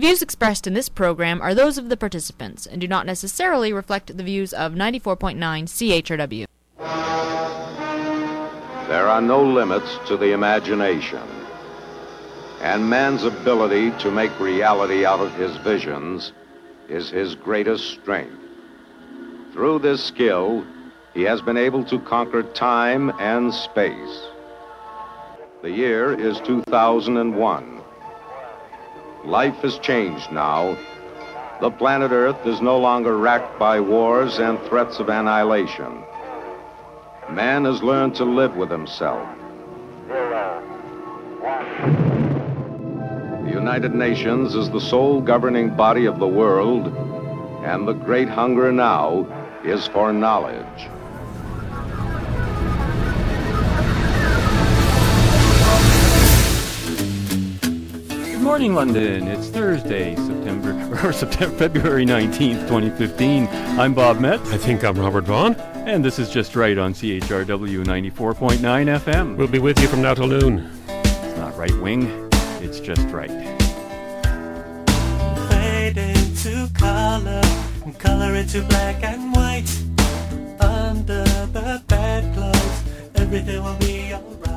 The views expressed in this program are those of the participants and do not necessarily reflect the views of 94.9 CHRW. There are no limits to the imagination and man's ability to make reality out of his visions is his greatest strength. Through this skill, he has been able to conquer time and space. The year is 2001. Life has changed now. The planet Earth is no longer racked by wars and threats of annihilation. Man has learned to live with himself. The United Nations is the sole governing body of the world, and the great hunger now is for knowledge. Good morning, London. It's Thursday, February 19th, 2015. I'm Bob Metz. I think I'm Robert Vaughn. And this is Just Right on CHRW 94.9 FM. We'll be with you from now till noon. It's not right wing, it's just right. Fade into color and color into black and white. Under the bedclothes, everything will be alright.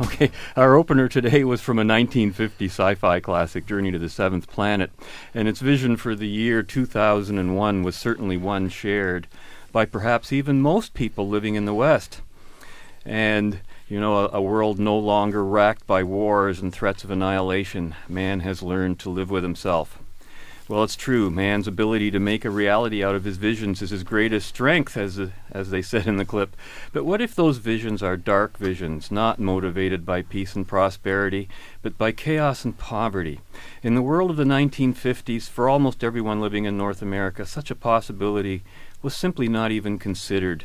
Okay, our opener today was from a 1950 sci-fi classic, Journey to the Seventh Planet, and its vision for the year 2001 was certainly one shared by perhaps even most people living in the West. And, you know, a world no longer racked by wars and threats of annihilation. Man has learned to live with himself. Well, it's true. Man's ability to make a reality out of his visions is his greatest strength, as they said in the clip. But what if those visions are dark visions, not motivated by peace and prosperity, but by chaos and poverty? In the world of the 1950s, for almost everyone living in North America, such a possibility was simply not even considered.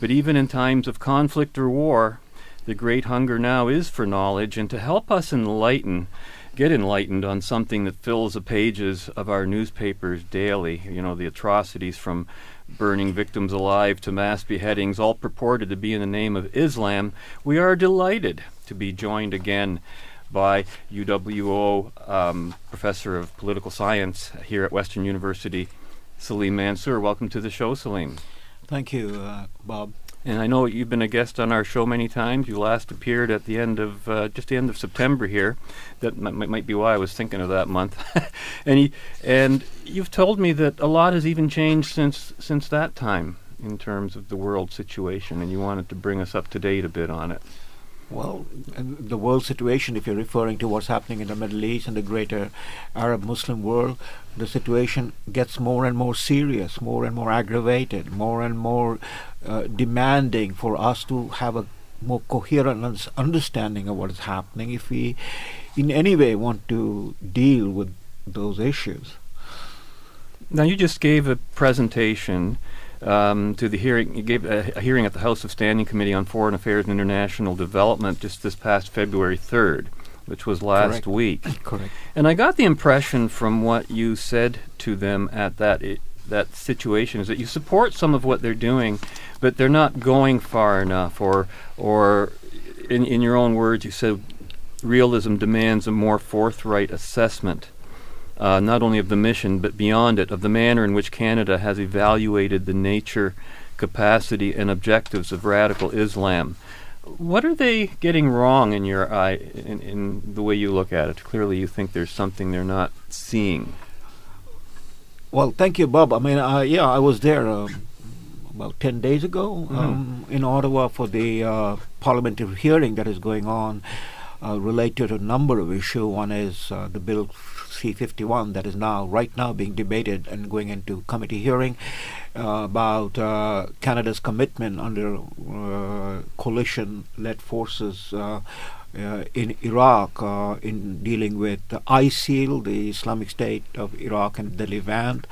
But even in times of conflict or war, the great hunger now is for knowledge, and to help us get enlightened on something that fills the pages of our newspapers daily. You know, the atrocities from burning victims alive to mass beheadings, all purported to be in the name of Islam. We are delighted to be joined again by UWO Professor of Political Science here at Western University, Salim Mansur. Welcome to the show, Salim. Thank you, Bob. And I know you've been a guest on our show many times. You last appeared at the end of, just the end of September here. That might be why I was thinking of that month. And you've told me that a lot has even changed since that time in terms of the world situation, and you wanted to bring us up to date a bit on it. Well, the world situation, if you're referring to what's happening in the Middle East and the greater Arab-Muslim world, the situation gets more and more serious, more and more aggravated, more and more demanding for us to have a more coherent understanding of what is happening if we in any way want to deal with those issues. Now, you just gave a presentation to the hearing. You gave a hearing at the House of Standing Committee on Foreign Affairs and International Development just this past February 3rd, which was last week. Correct. And I got the impression from what you said to them at that situation is that you support some of what they're doing, but they're not going far enough, or in your own words, you said realism demands a more forthright assessment. Not only of the mission, but beyond it, of the manner in which Canada has evaluated the nature, capacity, and objectives of radical Islam. What are they getting wrong in your eye, in the way you look at it? Clearly you think there's something they're not seeing. Well, thank you, Bob. I mean, I was there about 10 days ago in Ottawa for the parliamentary hearing that is going on related to a number of issues. One is the bill C-51 that is right now being debated and going into committee hearing about Canada's commitment under coalition-led forces in Iraq in dealing with ISIL, the Islamic State of Iraq and the Levant.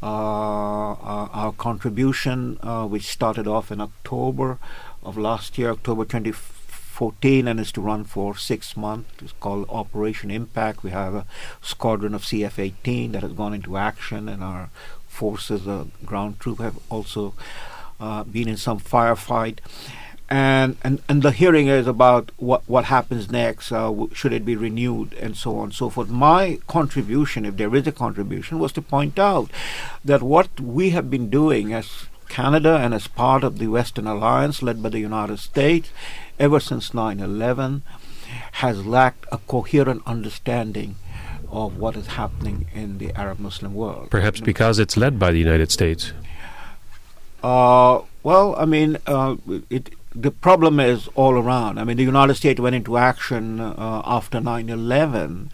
Our contribution, which started off in October of last year, October 24th, 14, and is to run for 6 months. It's called Operation Impact. We have a squadron of CF-18 that has gone into action, and our forces, the ground troop, have also been in some firefight. And the hearing is about what happens next, should it be renewed, and so on and so forth. My contribution, if there is a contribution, was to point out that what we have been doing as Canada and as part of the Western Alliance led by the United States ever since 9/11 has lacked a coherent understanding of what is happening in the Arab Muslim world. Perhaps because it's led by the United States. The problem is all around. I mean, the United States went into action after 9/11,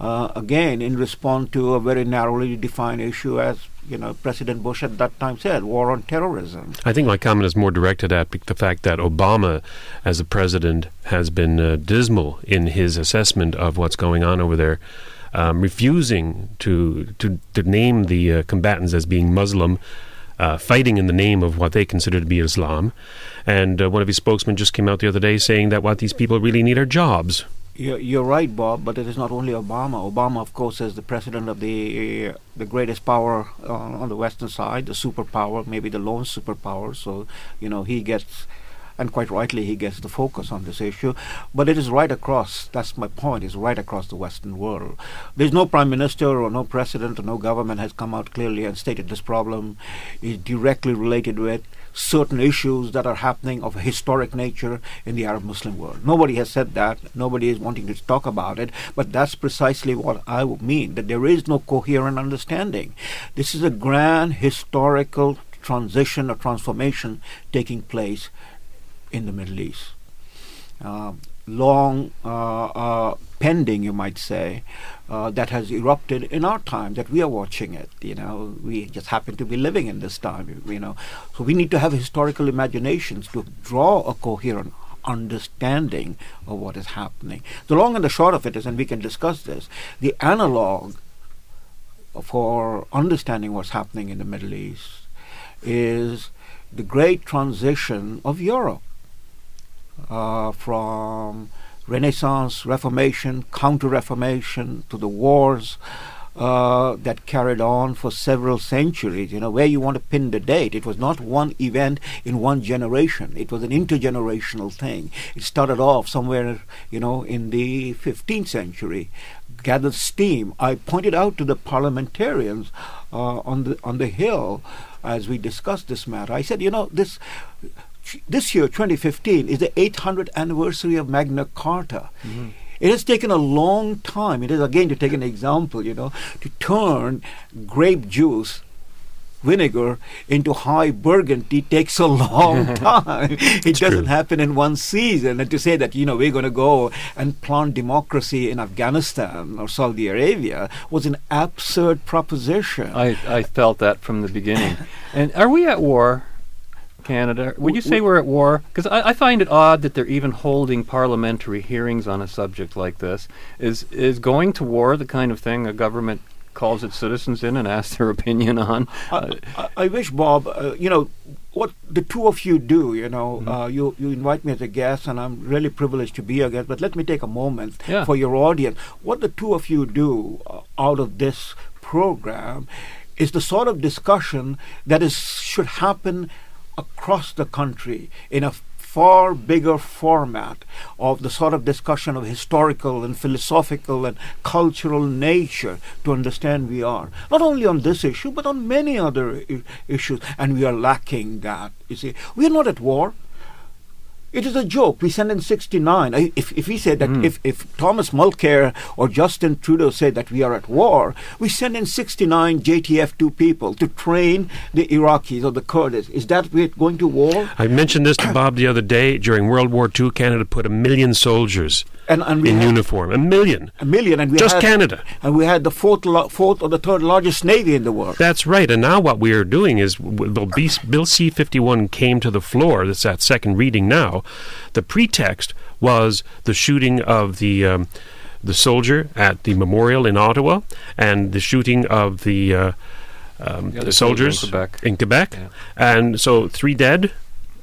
again, in response to a very narrowly defined issue, as President Bush at that time said, war on terrorism. I think my comment is more directed at the fact that Obama, as a president, has been dismal in his assessment of what's going on over there, refusing to name the combatants as being Muslim, fighting in the name of what they consider to be Islam. And one of his spokesmen just came out the other day saying that what these people really need are jobs. You're right, Bob, but it is not only Obama. Obama, of course, is the president of the greatest power on the Western side, the superpower, maybe the lone superpower. So, he gets... And quite rightly, he gets the focus on this issue. But it is right across, that's my point, it's right across the Western world. There's no prime minister or no president or no government has come out clearly and stated this problem is directly related with certain issues that are happening of a historic nature in the Arab Muslim world. Nobody has said that. Nobody is wanting to talk about it. But that's precisely what I would mean, that there is no coherent understanding. This is a grand historical transition or transformation taking place in the Middle East, pending, you might say, that has erupted in our time, that we are watching it. We just happen to be living in this time. So we need to have historical imaginations to draw a coherent understanding of what is happening. The long and the short of it is, and we can discuss this, the analog for understanding what's happening in the Middle East is the great transition of Europe. From Renaissance, Reformation, Counter-Reformation to the wars that carried on for several centuries. Where you want to pin the date, it was not one event in one generation. It was an intergenerational thing. It started off somewhere, in the 15th century, gathered steam. I pointed out to the parliamentarians on the Hill as we discussed this matter. I said, this year, 2015, is the 800th anniversary of Magna Carta. Mm-hmm. It has taken a long time. It is, again, to take an example, to turn grape juice, vinegar, into high burgundy takes a long time. It doesn't happen in one season. And to say that, we're going to go and plant democracy in Afghanistan or Saudi Arabia was an absurd proposition. I felt that from the beginning. And are we at war? Canada. Would you say we're at war? Because I find it odd that they're even holding parliamentary hearings on a subject like this. Is going to war the kind of thing a government calls its citizens in and asks their opinion on? I wish, Bob, what the two of you do, mm-hmm. You invite me as a guest, and I'm really privileged to be a guest, but let me take a moment for your audience. What the two of you do out of this program is the sort of discussion that should happen across the country in a far bigger format of the sort of discussion of historical and philosophical and cultural nature to understand we are. Not only on this issue, but on many other issues, and we are lacking that. You see, we are not at war. It is a joke. We sent in 69. If we say that, if Thomas Mulcair or Justin Trudeau say that we are at war, we send in 69 JTF 2 people to train the Iraqis or the Kurds. Is that we're going to war? I mentioned this to Bob the other day. During World War II, Canada put 1 million soldiers in uniform. 1 million. 1 million. And we just had Canada. And we had the fourth or the third largest navy in the world. That's right. And now what we are doing is, Bill C-51 came to the floor. That's at second reading now. The pretext was the shooting of the soldier at the memorial in Ottawa, and the shooting of the soldiers in Quebec. Yeah. And so 3 dead,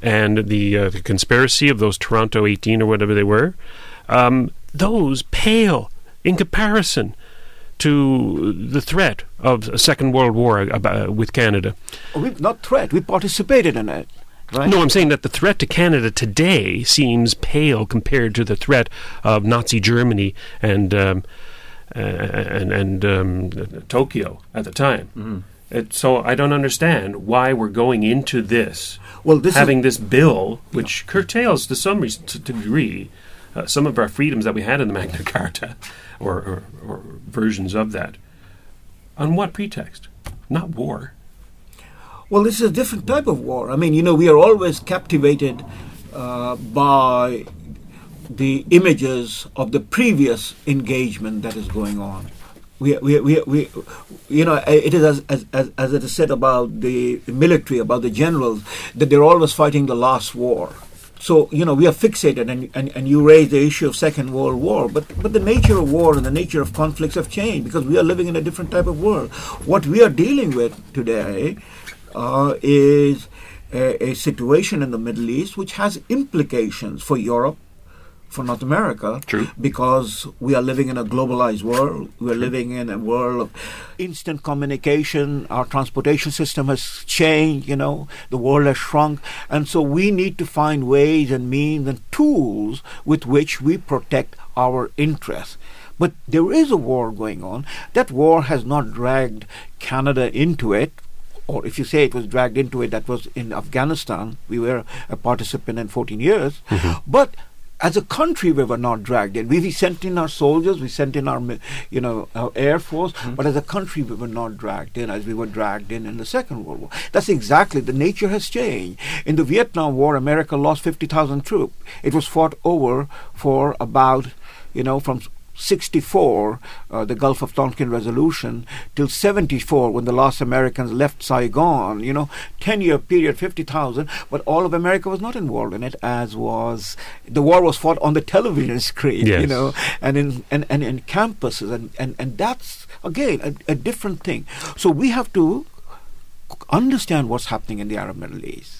and the conspiracy of those Toronto 18 or whatever they were. Those pale in comparison to the threat of a Second World War with Canada. We've not threat. We participated in it. right? No, I'm saying that the threat to Canada today seems pale compared to the threat of Nazi Germany and Tokyo at the time. Mm-hmm. So I don't understand why we're going into this, this bill, which curtails to some degree some of our freedoms that we had in the Magna Carta, or versions of that. On what pretext? Not war. Well, this is a different type of war. I mean, you know, we are always captivated by the images of the previous engagement that is going on. We you know, it is as it is said about the military, about the generals, that they're always fighting the last war. So, you know, we are fixated, and you raise the issue of Second World War, but the nature of war and the nature of conflicts have changed because we are living in a different type of world. What we are dealing with today is a situation in the Middle East which has implications for Europe, for North America. True. Because we are living in a globalized world. We are living in a world of instant communication. Our transportation system has changed, you know, the world has shrunk. And so we need to find ways and means and tools with which we protect our interests. But there is a war going on. That war has not dragged Canada into it. Or if you say it was dragged into it, that was in Afghanistan. We were a participant in 14 years. Mm-hmm. But as a country, we were not dragged in. We sent in our soldiers, we sent in our, you know, our air force, mm-hmm. but as a country, we were not dragged in as we were dragged in the Second World War. That's exactly, the nature has changed. In the Vietnam War, America lost 50,000 troops. It was fought over for about, you know, from 64, the Gulf of Tonkin Resolution, till 74 when the last Americans left Saigon, you know, 10-year period, 50,000, but all of America was not involved in it, as was, the war was fought on the television screen, yes. You know, and in campuses, and that's, again, a different thing. So we have to understand what's happening in the Arab Middle East.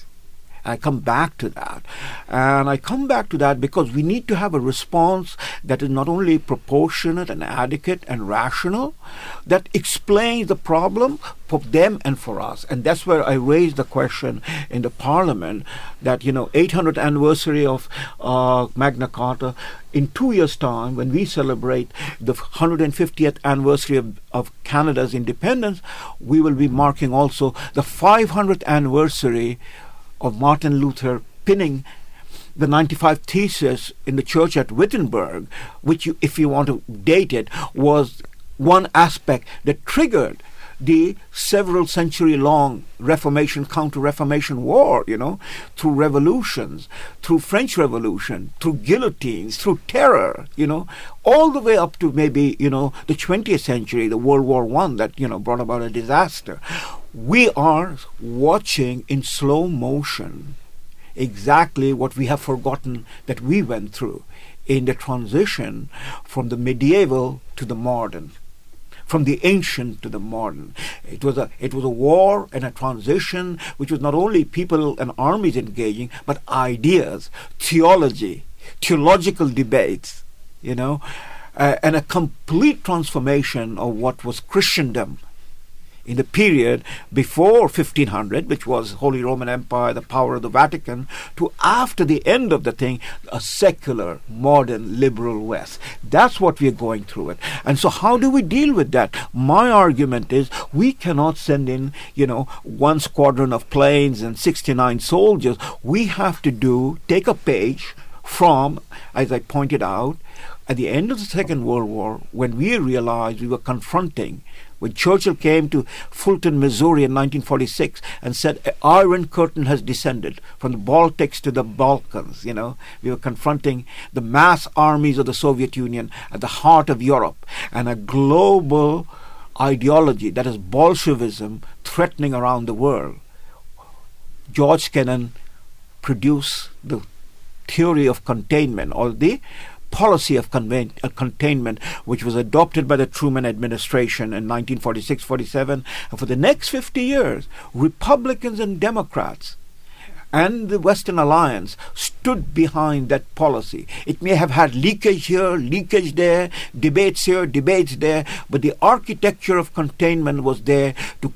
I come back to that. And I come back to that because we need to have a response that is not only proportionate and adequate and rational, that explains the problem for them and for us. And that's where I raised the question in the parliament that, you know, 800th anniversary of Magna Carta, in 2 years' time, when we celebrate the 150th anniversary of Canada's independence, we will be marking also the 500th anniversary of Martin Luther pinning the 95 Theses in the church at Wittenberg, which, if you want to date it, was one aspect that triggered the several century-long Reformation, Counter-Reformation war, you know, through revolutions, through French Revolution, through guillotines, through terror, you know, all the way up to maybe, you know, the 20th century, the World War I that, you know, brought about a disaster. We are watching in slow motion exactly what we have forgotten that we went through in the transition from the medieval to the modern, from the ancient to the modern. It was a war and a transition which was not only people and armies engaging, but ideas, theology, theological debates, you know, and a complete transformation of what was Christendom in the period before 1500, which was Holy Roman Empire, the power of the Vatican, to after the end of the thing, a secular, modern, liberal West. That's what we're going through it. And so how do we deal with that? My argument is we cannot send in, you know, one squadron of planes and 69 soldiers. We have to take a page from, as I pointed out, at the end of the Second World War, when we realized we were confronting, when Churchill came to Fulton, Missouri in 1946 and said, an iron curtain has descended from the Baltics to the Balkans, you know, we were confronting the mass armies of the Soviet Union at the heart of Europe and a global ideology that is Bolshevism threatening around the world. George Kennan produced the theory of containment, or the policy of containment, which was adopted by the Truman administration in 1946-47, and for the next 50 years, Republicans and Democrats and the Western Alliance stood behind that policy. It may have had leakage here, leakage there, debates there, but the architecture of containment was there to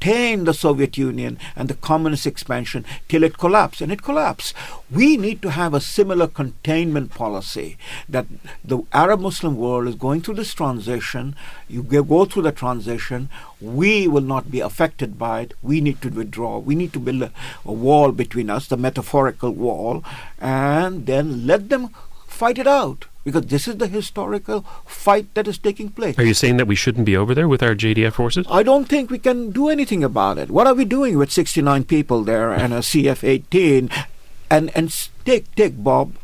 tame the Soviet Union and the communist expansion till it collapsed, and it collapsed. We need to have a similar containment policy, that the Arab Muslim world is going through this transition. You go through the transition, we will not be affected by it. We need to withdraw. We need to build a wall between us, the metaphorical wall, and then let them fight it out, because this is the historical fight that is taking place. Are you saying that we shouldn't be over there with our JDF forces? I don't think we can do anything about it. What are we doing with 69 people there and a CF-18? And take Bob,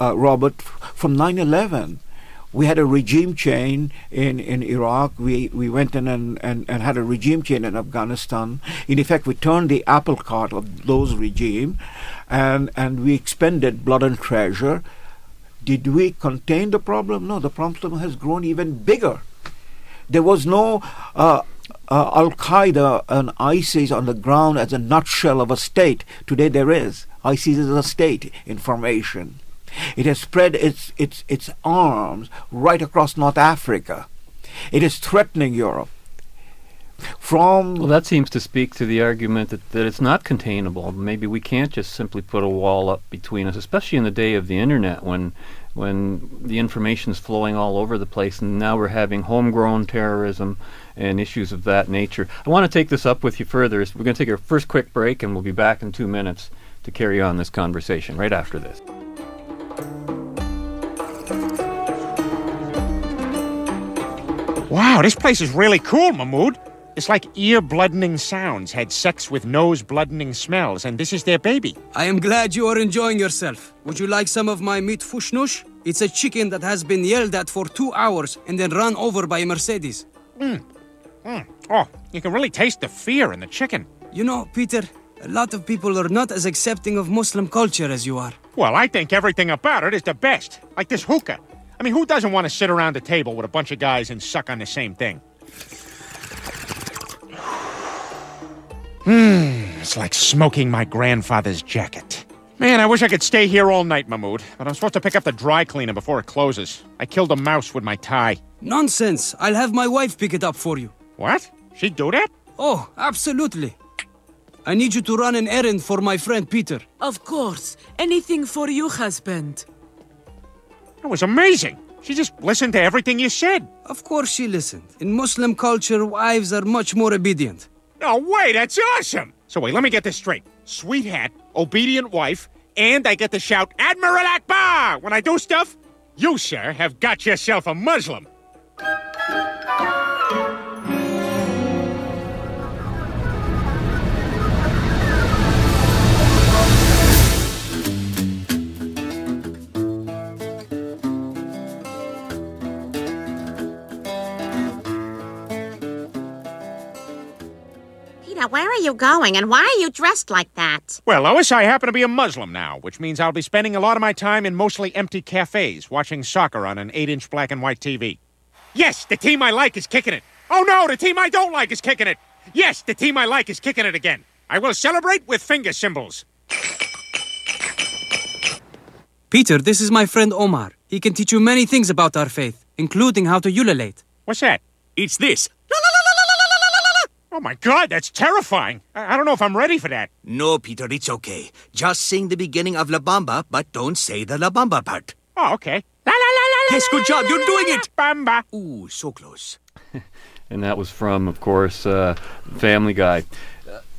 Robert, from 9/11. We had a regime change in Iraq. We went in and had a regime change in Afghanistan. In effect, we turned the apple cart of those regime, and we expended blood and treasure. Did we contain the problem? No, the problem has grown even bigger. There was no Al Qaeda and ISIS on the ground as a nutshell of a state. Today there is. ISIS is a state in formation. It has spread its arms right across North Africa. It is threatening Europe. Well, that seems to speak to the argument that it's not containable. Maybe we can't just simply put a wall up between us, especially in the day of the internet, when the information's flowing all over the place, and now we're having homegrown terrorism and issues of that nature. I want to take this up with you further. We're going to take our first quick break, and we'll be back in 2 minutes to carry on this conversation right after this. Wow, this place is really cool, Mahmoud. It's like ear-bloodening sounds had sex with nose-bloodening smells, and this is their baby. I am glad you are enjoying yourself. Would you like some of my meat fushnush? It's a chicken that has been yelled at for 2 hours and then run over by a Mercedes. Oh, you can really taste the fear in the chicken. You know, Peter, a lot of people are not as accepting of Muslim culture as you are. Well, I think everything about it is the best, like this hookah. I mean, who doesn't want to sit around a table with a bunch of guys and suck on the same thing? It's like smoking my grandfather's jacket. Man, I wish I could stay here all night, Mahmoud, but I'm supposed to pick up the dry cleaner before it closes. I killed a mouse with my tie. Nonsense. I'll have my wife pick it up for you. What? She'd do that? Oh, absolutely. I need you to run an errand for my friend Peter. Of course. Anything for you, husband. It was amazing. She just listened to everything you said. Of course she listened. In Muslim culture, wives are much more obedient. No way, that's awesome! So wait, let me get this straight. Sweet hat, obedient wife, and I get to shout, Admiral Akbar! When I do stuff, you, sir, have got yourself a Muslim. Where are you going, and why are you dressed like that? Well, Lois, I happen to be a Muslim now, which means I'll be spending a lot of my time in mostly empty cafes, watching soccer on an 8-inch black and white TV. Yes, the team I like is kicking it. Oh no, the team I don't like is kicking it. Yes, the team I like is kicking it again. I will celebrate with finger cymbals. Peter, this is my friend Omar. He can teach you many things about our faith, including how to ululate. What's that? It's this. Oh, my God, that's terrifying. I don't know if I'm ready for that. No, Peter, it's okay. Just sing the beginning of La Bamba, but don't say the La Bamba part. Oh, okay. La, la, la, la, yes, good job. You're doing it. Bamba. Ooh, so close. And that was from, of course, Family Guy.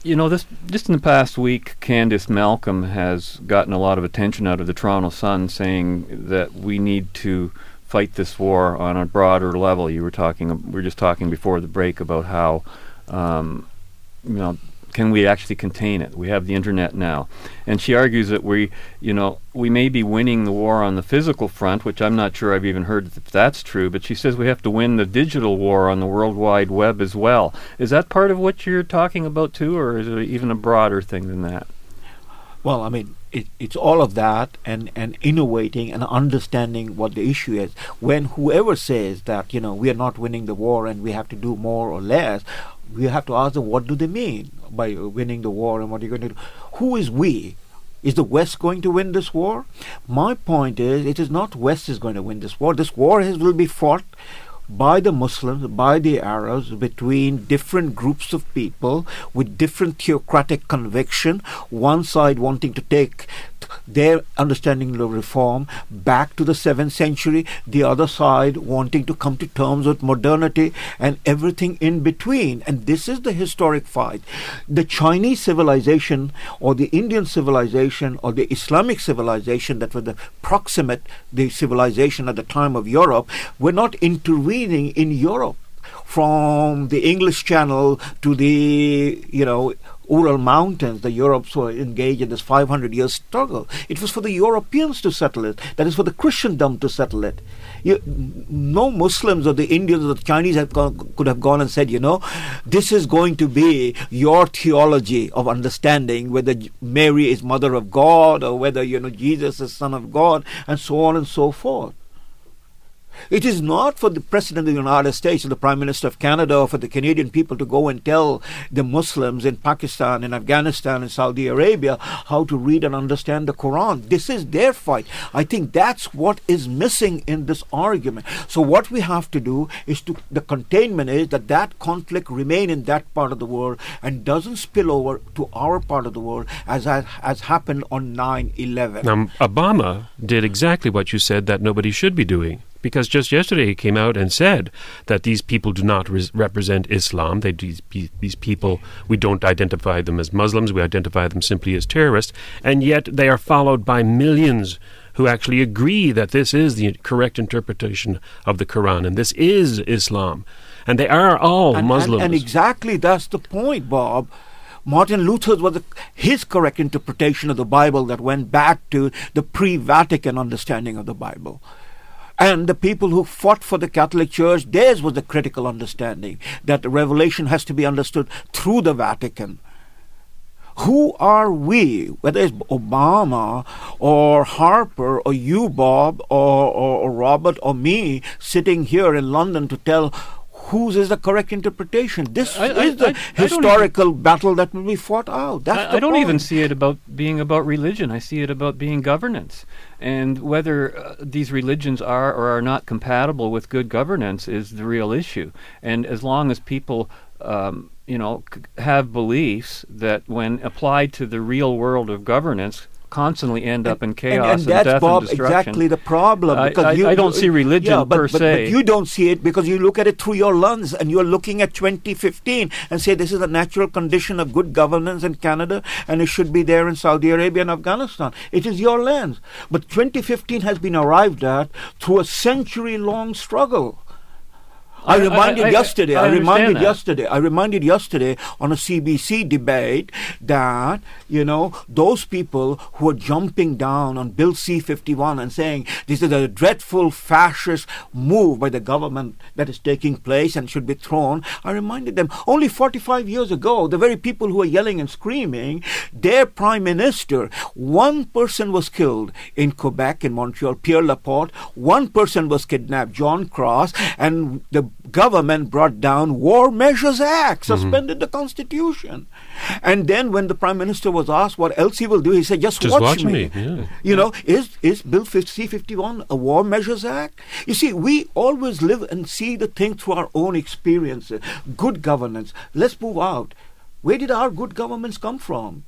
You know, this just in the past week, Candace Malcolm has gotten a lot of attention out of the Toronto Sun, saying that we need to fight this war on a broader level. We were just talking before the break about how can we actually contain it? We have the internet now. And she argues that we may be winning the war on the physical front, which I'm not sure I've even heard if that's true, but she says we have to win the digital war on the World Wide Web as well. Is that part of what you're talking about too, or is it even a broader thing than that? Well, I mean, it's all of that and innovating and understanding what the issue is. When whoever says that, we are not winning the war and we have to do more or less, we have to ask them, what do they mean by winning the war, and what are you going to do? Who is we? Is the West going to win this war? My point is, it is not West is going to win this war. This war will be fought by the Muslims, by the Arabs, between different groups of people with different theocratic conviction, one side wanting to take their understanding of reform back to the 7th century, the other side wanting to come to terms with modernity and everything in between. And this is the historic fight. The Chinese civilization or the Indian civilization or the Islamic civilization that were the proximate, the civilization at the time of Europe, were not intervening in Europe from the English Channel to the, Ural Mountains. The Europeans were engaged in this 500-year struggle. It was for the Europeans to settle it. That is for the Christendom to settle it. No Muslims or the Indians or the Chinese could have gone and said, this is going to be your theology of understanding, whether Mary is mother of God or whether, Jesus is son of God, and so on and so forth. It is not for the President of the United States or the Prime Minister of Canada or for the Canadian people to go and tell the Muslims in Pakistan, in Afghanistan, in Saudi Arabia how to read and understand the Quran. This is their fight. I think that's what is missing in this argument. So what we have to do is the containment is that conflict remain in that part of the world and doesn't spill over to our part of the world as happened on 9/11. Now, Obama did exactly what you said that nobody should be doing. Because just yesterday he came out and said that these people do not represent Islam. These people, we don't identify them as Muslims. We identify them simply as terrorists. And yet they are followed by millions who actually agree that this is the correct interpretation of the Quran and this is Islam. And they are all Muslims. And exactly that's the point, Bob. Martin Luther's was his correct interpretation of the Bible that went back to the pre-Vatican understanding of the Bible. And the people who fought for the Catholic Church, theirs was the critical understanding that Revelation has to be understood through the Vatican. Who are we, whether it's Obama or Harper or you, Bob, or Robert or me, sitting here in London to tell whose is the correct interpretation? This is the historical battle that will be fought out. I don't even see it about being about religion. I see it about being governance. And whether these religions are or are not compatible with good governance is the real issue. And as long as people, have beliefs that when applied to the real world of governance constantly end up in chaos and death and destruction. And that's, Bob, exactly the problem. I don't see religion per se. But you don't see it because you look at it through your lens and you're looking at 2015 and say this is a natural condition of good governance in Canada and it should be there in Saudi Arabia and Afghanistan. It is your lens. But 2015 has been arrived at through a century-long struggle. I reminded yesterday on a CBC debate that, those people who are jumping down on Bill C-51 and saying this is a dreadful fascist move by the government that is taking place and should be thrown, I reminded them only 45 years ago, the very people who are yelling and screaming, their prime minister, one person was killed in Quebec, in Montreal, Pierre Laporte, one person was kidnapped, John Cross, and the government brought down War Measures Act, suspended the Constitution. And then when the Prime Minister was asked what else he will do, he said, just watch me. Yeah. Is Bill C-51 a War Measures Act? You see, we always live and see the thing through our own experiences. Good governance. Let's move out. Where did our good governments come from?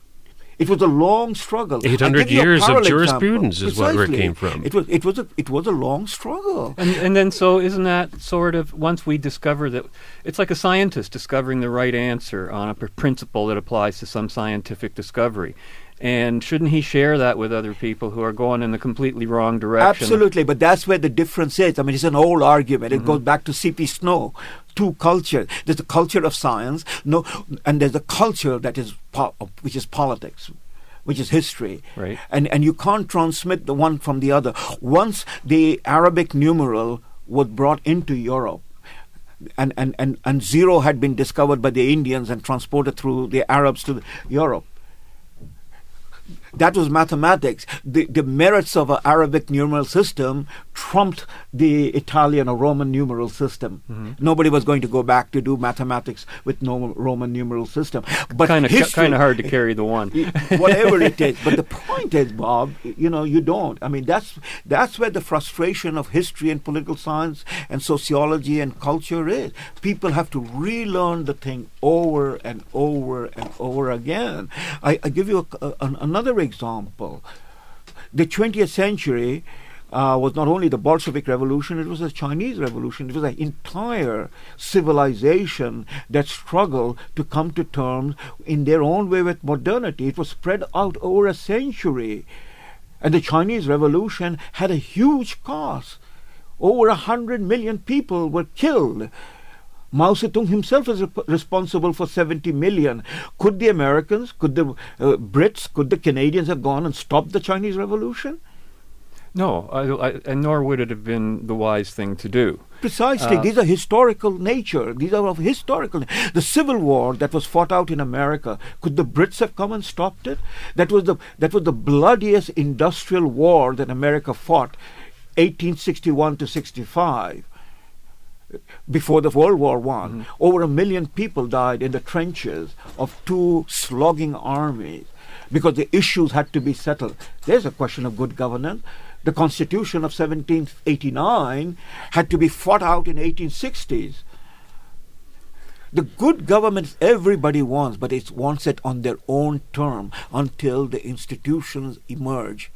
It was a long struggle. 800 years of jurisprudence is where it came from. It was a long struggle. And then so isn't that sort of, once we discover that, it's like a scientist discovering the right answer on a principle that applies to some scientific discovery. And shouldn't he share that with other people who are going in the completely wrong direction? Absolutely, but that's where the difference is. I mean, it's an old argument. It goes back to C.P. Snow. Two cultures. There's the culture of science, and there's the culture that is which is politics, which is history, right? And you can't transmit the one from the other. Once the Arabic numeral was brought into Europe, and zero had been discovered by the Indians and transported through the Arabs to Europe. That was mathematics. The merits of an Arabic numeral system trumped the Italian or Roman numeral system. Mm-hmm. Nobody was going to go back to do mathematics with no Roman numeral system. But kind of hard to carry the one. Whatever it takes. But the point is, Bob, you know, you don't. I mean, that's where the frustration of history and political science and sociology and culture is. People have to relearn the thing over and over and over again. I give you another example. The 20th century was not only the Bolshevik Revolution, it was the Chinese Revolution. It was an entire civilization that struggled to come to terms in their own way with modernity. It was spread out over a century. And the Chinese Revolution had a huge cost. Over 100 million people were killed. Mao Zedong himself is responsible for 70 million. Could the Americans, could the Brits, could the Canadians have gone and stopped the Chinese Revolution? No, and nor would it have been the wise thing to do. Precisely. These are historical nature. These are of historical. The Civil War that was fought out in America, could the Brits have come and stopped it? That was the bloodiest industrial war that America fought, 1861 to 65. Before the World War I, mm-hmm. over 1 million people died in the trenches of two slogging armies because the issues had to be settled. There's a question of good governance. The Constitution of 1789 had to be fought out in 1860s. The good government everybody wants, but it wants it on their own term until the institutions emerge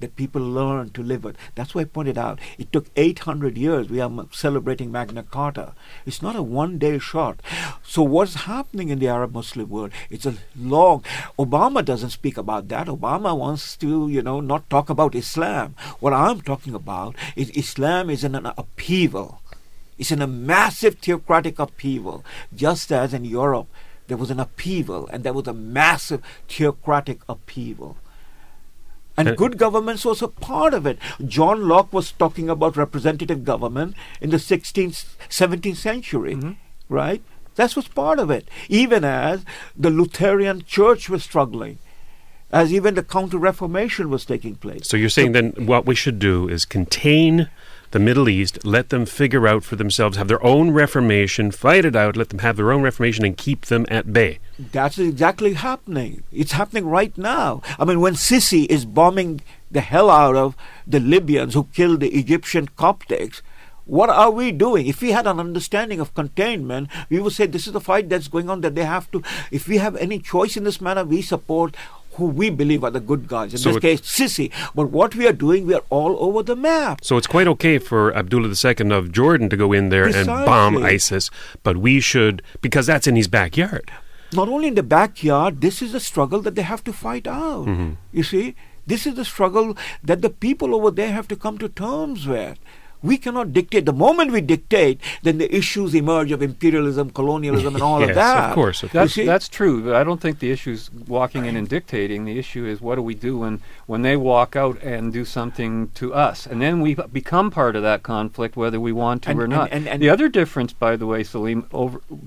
that people learn to live with. That's why I pointed out it took 800 years. We are celebrating Magna Carta. It's not a one-day shot. So what's happening in the Arab-Muslim world? It's a long... Obama doesn't speak about that. Obama wants to, you know, not talk about Islam. What I'm talking about is Islam is in an upheaval. It's in a massive theocratic upheaval, just as in Europe there was an upheaval and there was a massive theocratic upheaval. And good governments was a part of it. John Locke was talking about representative government in the 17th century, mm-hmm. right? That was part of it. Even as the Lutheran Church was struggling, as even the Counter-Reformation was taking place. So you're saying then what we should do is contain the Middle East, let them figure out for themselves, have their own reformation, fight it out, let them have their own reformation and keep them at bay. That's exactly happening. It's happening right now. I mean, when Sisi is bombing the hell out of the Libyans who killed the Egyptian Coptics, what are we doing? If we had an understanding of containment, we would say this is the fight that's going on that they have to, if we have any choice in this matter, we support who we believe are the good guys. In this case, Sisi. But what we are doing, we are all over the map. So it's quite okay for Abdullah II of Jordan to go in there and bomb ISIS, but we should, because that's in his backyard. Not only in the backyard, this is a struggle that they have to fight out. Mm-hmm. You see, this is the struggle that the people over there have to come to terms with. We cannot dictate. The moment we dictate, then the issues emerge of imperialism, colonialism, and all yes, of that. Yes, of course. That's true. But I don't think the issue is walking in and dictating. The issue is what do we do when they walk out and do something to us? And then we become part of that conflict, whether we want to or not. And the other difference, by the way, Salim,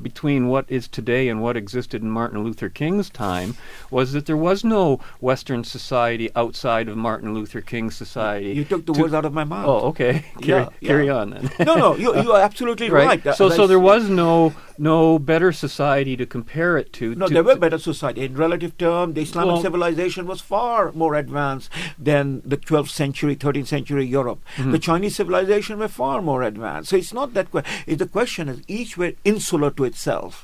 between what is today and what existed in Martin Luther King's time was that there was no Western society outside of Martin Luther King's society. You took the words out of my mouth. Oh, okay. Carry on then. No, you are absolutely right. So there was no better society to compare it to. No, there were better society. In relative terms, the Islamic civilization was far more advanced than the 12th century, 13th century Europe. Mm-hmm. The Chinese civilization were far more advanced. So it's not that the question is each were insular to itself.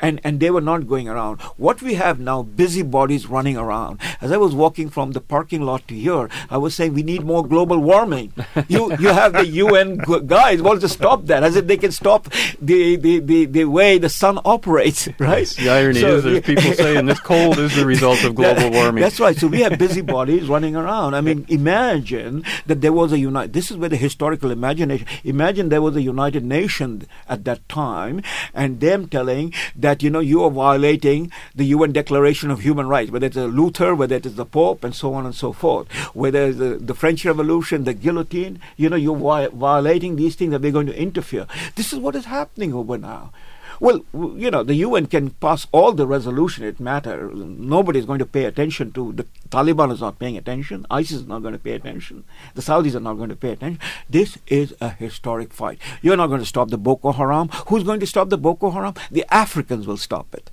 And they were not going around. What we have now, busybodies running around. As I was walking from the parking lot to here, I was saying we need more global warming. You have the UN guys want to stop that, as if they can stop the way the sun operates, right? Yes, the irony is there's people saying this cold is the result of global warming. That's right. So we have busybodies running around. I mean, imagine that there was a This is where the historical imagination. Imagine there was a United Nations at that time, and them telling that, you know, you are violating the UN Declaration of Human Rights, whether it's Luther, whether it is the Pope, and so on and so forth, whether the French Revolution, the guillotine, you know, you're violating these things that they're going to interfere. This is what is happening over now. Well, you know, the UN can pass all the resolution, it matters. Nobody's going to pay attention to, the Taliban is not paying attention, ISIS is not going to pay attention, the Saudis are not going to pay attention. This is a historic fight. You're not going to stop the Boko Haram. Who's going to stop the Boko Haram? The Africans will stop it.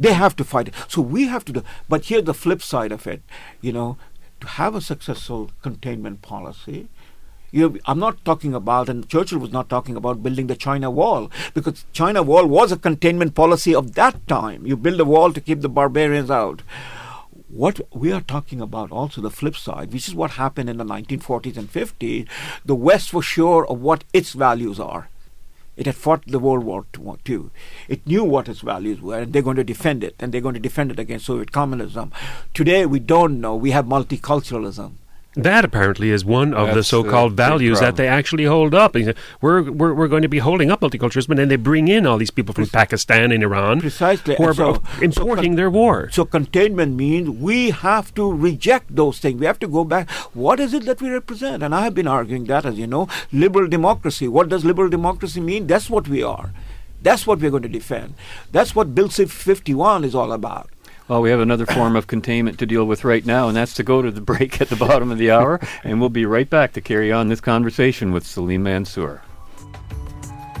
They have to fight it. So we have to do, but here's the flip side of it, you know, to have a successful containment policy. I'm not talking about, and Churchill was not talking about building the China Wall, because China Wall was a containment policy of that time. You build a wall to keep the barbarians out. What we are talking about also the flip side, which is what happened in the 1940s and 50s, the West was sure of what its values are. It had fought the World War II. It knew what its values were, and they're going to defend it, and they're going to defend it against Soviet communism. Today, we don't know. We have multiculturalism. That apparently is one of the so-called values that they actually hold up. We're going to be holding up multiculturalism, and they bring in all these people from Pakistan and Iran, precisely, who are importing their war. So containment means we have to reject those things. We have to go back. What is it that we represent? And I have been arguing that, as you know, liberal democracy. What does liberal democracy mean? That's what we are. That's what we're going to defend. That's what Bill C-51 is all about. Well, we have another form of containment to deal with right now, and that's to go to the break at the bottom of the hour, and we'll be right back to carry on this conversation with Salim Mansur.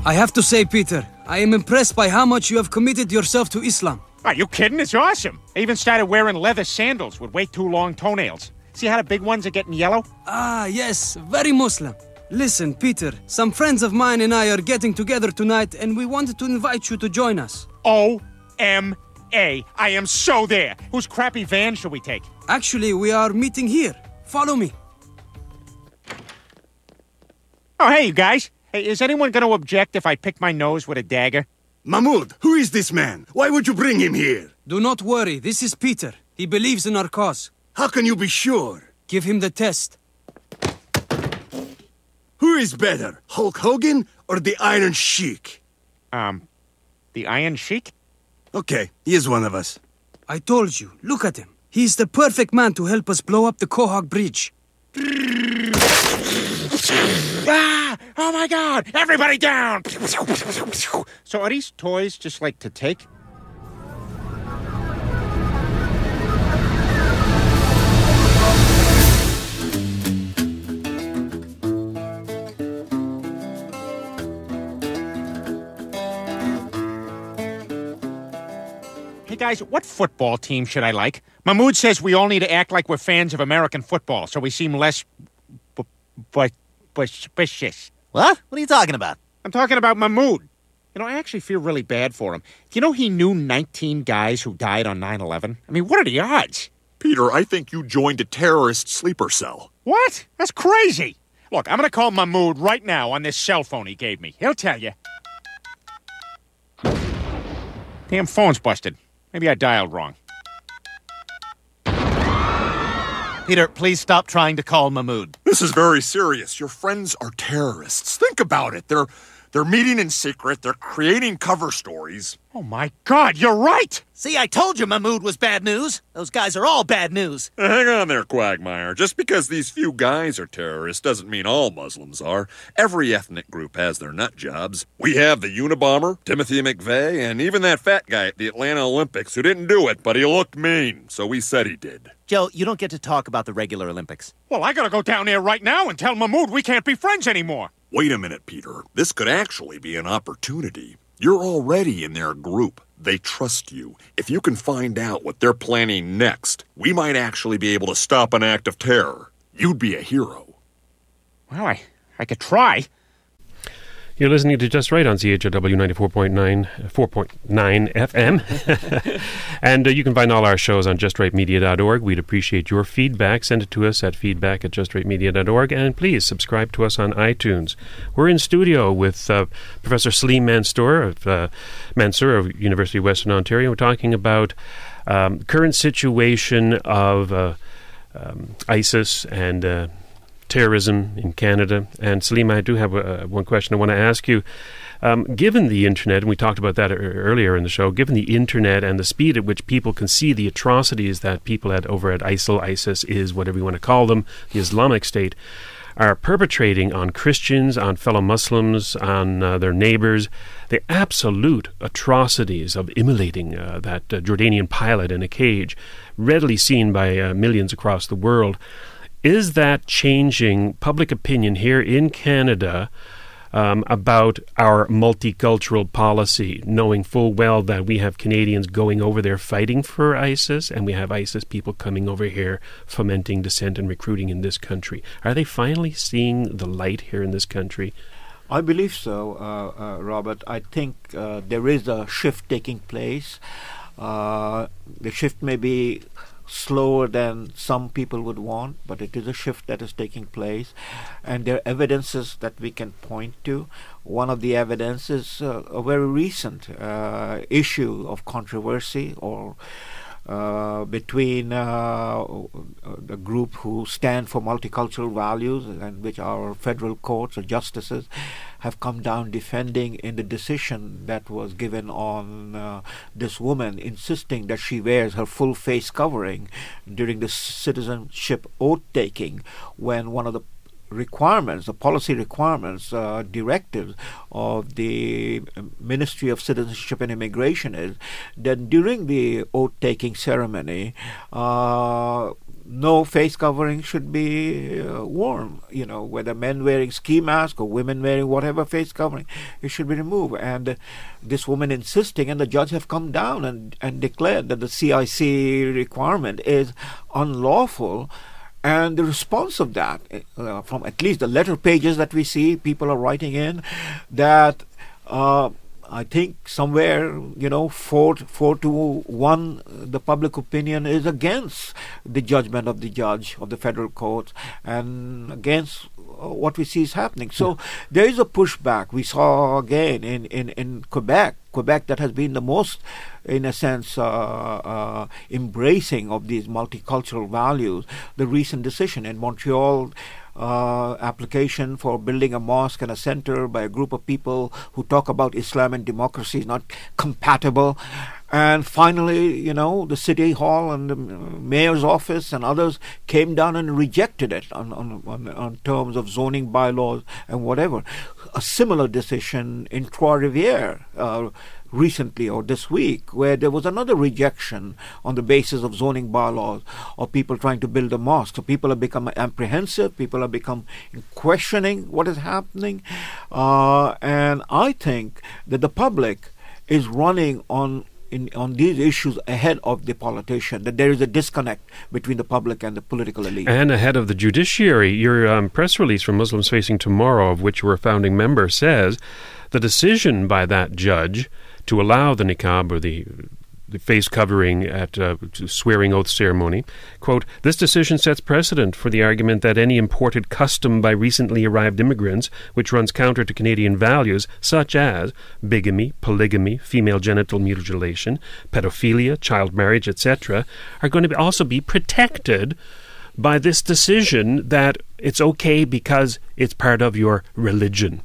I have to say, Peter, I am impressed by how much you have committed yourself to Islam. Are you kidding? It's awesome. I even started wearing leather sandals with way too long toenails. See how the big ones are getting yellow? Ah, yes, very Muslim. Listen, Peter, some friends of mine and I are getting together tonight, and we wanted to invite you to join us. I am so there. Whose crappy van should we take? Actually, we are meeting here. Follow me. Oh, hey, you guys. Hey, is anyone going to object if I pick my nose with a dagger? Mahmoud, who is this man? Why would you bring him here? Do not worry. This is Peter. He believes in our cause. How can you be sure? Give him the test. Who is better, Hulk Hogan or the Iron Sheik? The Iron Sheik? Okay, he is one of us. I told you, look at him. He is the perfect man to help us blow up the Quahog Bridge. Oh my God! Everybody down! So are these toys just like to take? Guys, what football team should I like? Mahmoud says we all need to act like we're fans of American football, so we seem less suspicious. What? What are you talking about? I'm talking about Mahmoud. You know, I actually feel really bad for him. Do you know he knew 19 guys who died on 9/11? I mean, what are the odds? Peter, I think you joined a terrorist sleeper cell. What? That's crazy. Look, I'm going to call Mahmoud right now on this cell phone he gave me. He'll tell you. Damn phone's busted. Maybe I dialed wrong. Peter, please stop trying to call Mahmoud. This is very serious. Your friends are terrorists. Think about it. They're meeting in secret. They're creating cover stories. Oh, my God, you're right. See, I told you Mahmoud was bad news. Those guys are all bad news. Hang on there, Quagmire. Just because these few guys are terrorists doesn't mean all Muslims are. Every ethnic group has their nut jobs. We have the Unabomber, Timothy McVeigh, and even that fat guy at the Atlanta Olympics who didn't do it, but he looked mean, so we said he did. Joe, you don't get to talk about the regular Olympics. Well, I gotta go down there right now and tell Mahmoud we can't be friends anymore. Wait a minute, Peter. This could actually be an opportunity. You're already in their group. They trust you. If you can find out what they're planning next, we might actually be able to stop an act of terror. You'd be a hero. Well, I could try. You're listening to Just Right on CHRW 94.9 FM. And you can find all our shows on justrightmedia.org. We'd appreciate your feedback. Send it to us at feedback@justrightmedia.org. And please subscribe to us on iTunes. We're in studio with Professor Salim Mansur of University of Western Ontario. We're talking about current situation of ISIS and terrorism in Canada. And Salim, I do have one question I want to ask you. Given the internet, and we talked about that earlier in the show, given the internet and the speed at which people can see the atrocities that people had over at ISIL, ISIS is, whatever you want to call them, the Islamic State, are perpetrating on Christians, on fellow Muslims, on their neighbors, the absolute atrocities of immolating that Jordanian pilot in a cage, readily seen by millions across the world. Is that changing public opinion here in Canada about our multicultural policy, knowing full well that we have Canadians going over there fighting for ISIS, and we have ISIS people coming over here fomenting dissent and recruiting in this country? Are they finally seeing the light here in this country? I believe so, Robert. I think there is a shift taking place. The shift may be slower than some people would want, but it is a shift that is taking place, and there are evidences that we can point to. One of the evidences is a very recent issue of controversy or between the group who stand for multicultural values, and which our federal courts or justices have come down defending in the decision that was given on this woman insisting that she wears her full face covering during the citizenship oath taking, when one of the requirements, the policy requirements, directives of the Ministry of Citizenship and Immigration is that during the oath-taking ceremony, no face covering should be worn. You know, whether men wearing ski mask or women wearing whatever face covering, it should be removed. And this woman insisting, and the judge have come down and declared that the CIC requirement is unlawful. And the response of that, from at least the letter pages that we see, people are writing in that I think somewhere, you know, 4 to 1, the public opinion is against the judgment of the judge of the federal court and against what we see is happening. So there is a pushback. We saw again in Quebec that has been the most, in a sense, embracing of these multicultural values. The recent decision in Montreal, application for building a mosque and a center by a group of people who talk about Islam and democracy is not compatible. And finally, you know, the city hall and the mayor's office and others came down and rejected it on terms of zoning bylaws and whatever. A similar decision in Trois-Rivières recently or this week, where there was another rejection on the basis of zoning bylaws of people trying to build a mosque. So people have become apprehensive, people have become questioning what is happening. And I think that the public is running on these issues ahead of the politician, that there is a disconnect between the public and the political elite. And ahead of the judiciary. Your press release from Muslims Facing Tomorrow, of which you were a founding member, says the decision by that judge to allow the niqab or the face covering at swearing oath ceremony, quote, "This decision sets precedent for the argument that any imported custom by recently arrived immigrants, which runs counter to Canadian values, such as bigamy, polygamy, female genital mutilation, pedophilia, child marriage, etc., are going to also be protected by this decision that it's okay because it's part of your religion."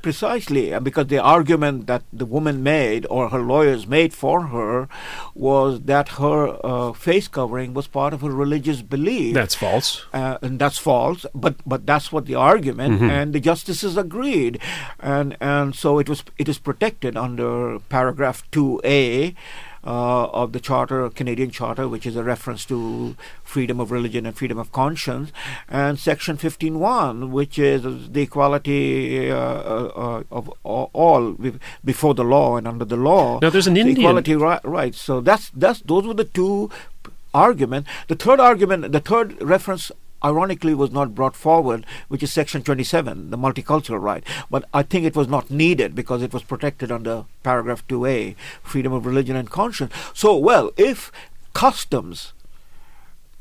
Precisely, because the argument that the woman made or her lawyers made for her was that her face covering was part of her religious belief. That's false. And that's false, but that's what the argument, mm-hmm. and the justices agreed. And so it is protected under paragraph 2A of the Charter, Canadian Charter, which is a reference to freedom of religion and freedom of conscience, and Section 15.1, which is the equality of all before the law and under the law. Now, there's an Indian equality rights. So those were the two arguments. The third reference, ironically, was not brought forward, which is Section 27, the multicultural right. But I think it was not needed because it was protected under paragraph 2A, freedom of religion and conscience. So, well, if customs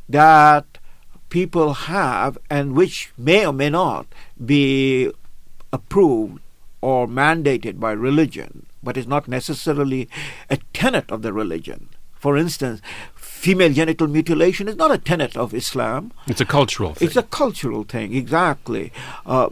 that people have and which may or may not be approved or mandated by religion, but is not necessarily a tenet of the religion, for instance, female genital mutilation is not a tenet of Islam. It's a cultural thing. It's a cultural thing, exactly.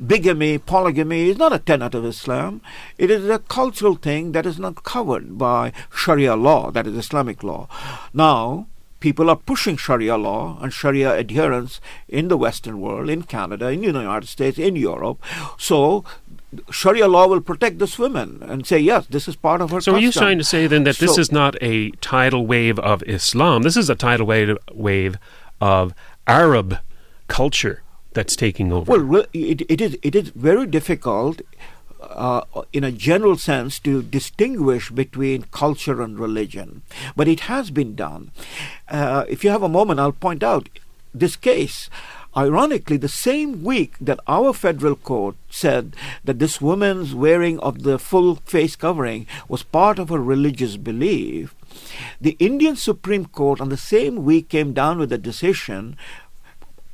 Bigamy, polygamy is not a tenet of Islam. It is a cultural thing that is not covered by Sharia law, that is Islamic law. Now, people are pushing Sharia law and Sharia adherence in the Western world, in Canada, in the United States, in Europe. So Sharia law will protect this woman and say, yes, this is part of her. So custom. Are you trying to say then that this is not a tidal wave of Islam? This is a tidal wave of Arab culture that's taking over. Well, it is very difficult in a general sense to distinguish between culture and religion. But it has been done. If you have a moment, I'll point out this case. Ironically, the same week that our federal court said that this woman's wearing of the full face covering was part of her religious belief, the Indian Supreme Court on the same week came down with a decision.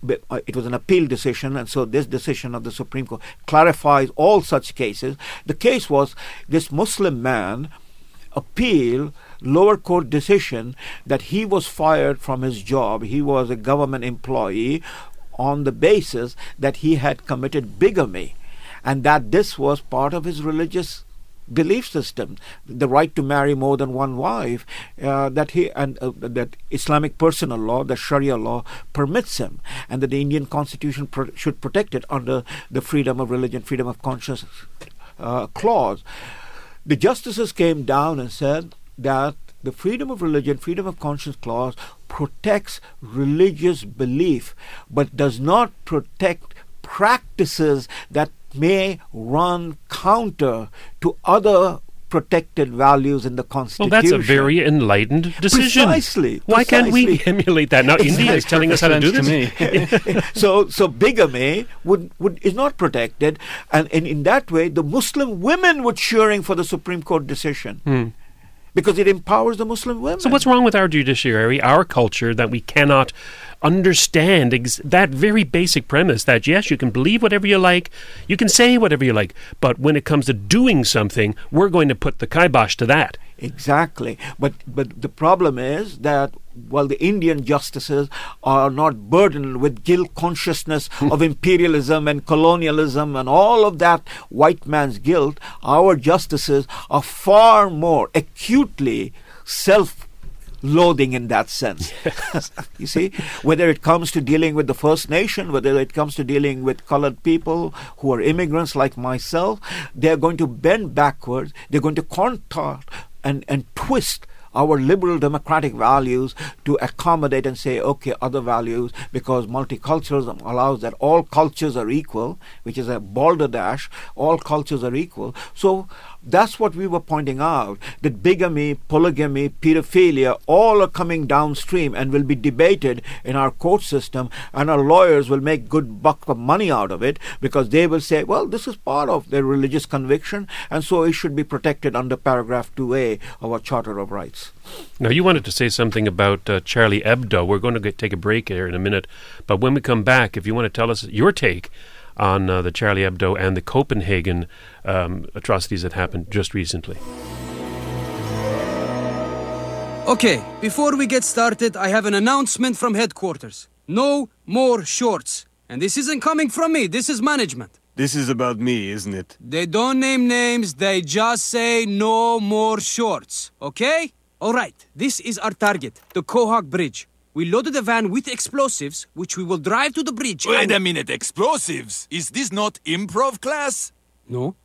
It was an appeal decision, and so this decision of the Supreme Court clarifies all such cases. The case was this Muslim man appealed lower court decision that he was fired from his job. He was a government employee on the basis that he had committed bigamy and that this was part of his religious belief system, the right to marry more than one wife, that Islamic personal law, the Sharia law, permits him, and that the Indian Constitution should protect it under the freedom of religion, freedom of conscience clause. The justices came down and said that the freedom of religion, freedom of conscience clause protects religious belief, but does not protect practices that may run counter to other protected values in the Constitution. Well, that's a very enlightened decision. Precisely. Why can't we emulate that? Now, India is telling us how to do this. So bigamy is not protected, and in that way, the Muslim women were cheering for the Supreme Court decision. Because it empowers the Muslim women. So what's wrong with our judiciary, our culture, that we cannot understand that very basic premise that, yes, you can believe whatever you like, you can say whatever you like, but when it comes to doing something, we're going to put the kibosh to that. Exactly. But the problem is that, well, the Indian justices are not burdened with guilt consciousness of imperialism and colonialism and all of that white man's guilt. Our justices are far more acutely self-loathing in that sense. Yes. You see, whether it comes to dealing with the First Nation, whether it comes to dealing with colored people who are immigrants like myself, they're going to bend backwards. They're going to contort and twist our liberal democratic values to accommodate and say, okay, other values, because multiculturalism allows that all cultures are equal, which is a balderdash, all cultures are equal. So that's what we were pointing out, that bigamy, polygamy, pedophilia, all are coming downstream and will be debated in our court system, and our lawyers will make good buck of money out of it because they will say, well, this is part of their religious conviction, and so it should be protected under paragraph 2A of our Charter of Rights. Now, you wanted to say something about Charlie Hebdo. We're going to take a break here in a minute, but when we come back, if you want to tell us your take on the Charlie Hebdo and the Copenhagen atrocities that happened just recently. Okay, before we get started, I have an announcement from headquarters. No more shorts. And this isn't coming from me, this is management. This is about me, isn't it? They don't name names, they just say no more shorts, okay? All right, this is our target, the Quahog Bridge. We loaded the van with explosives, which we will drive to the bridge. Wait a minute, explosives? Is this not improv class? No.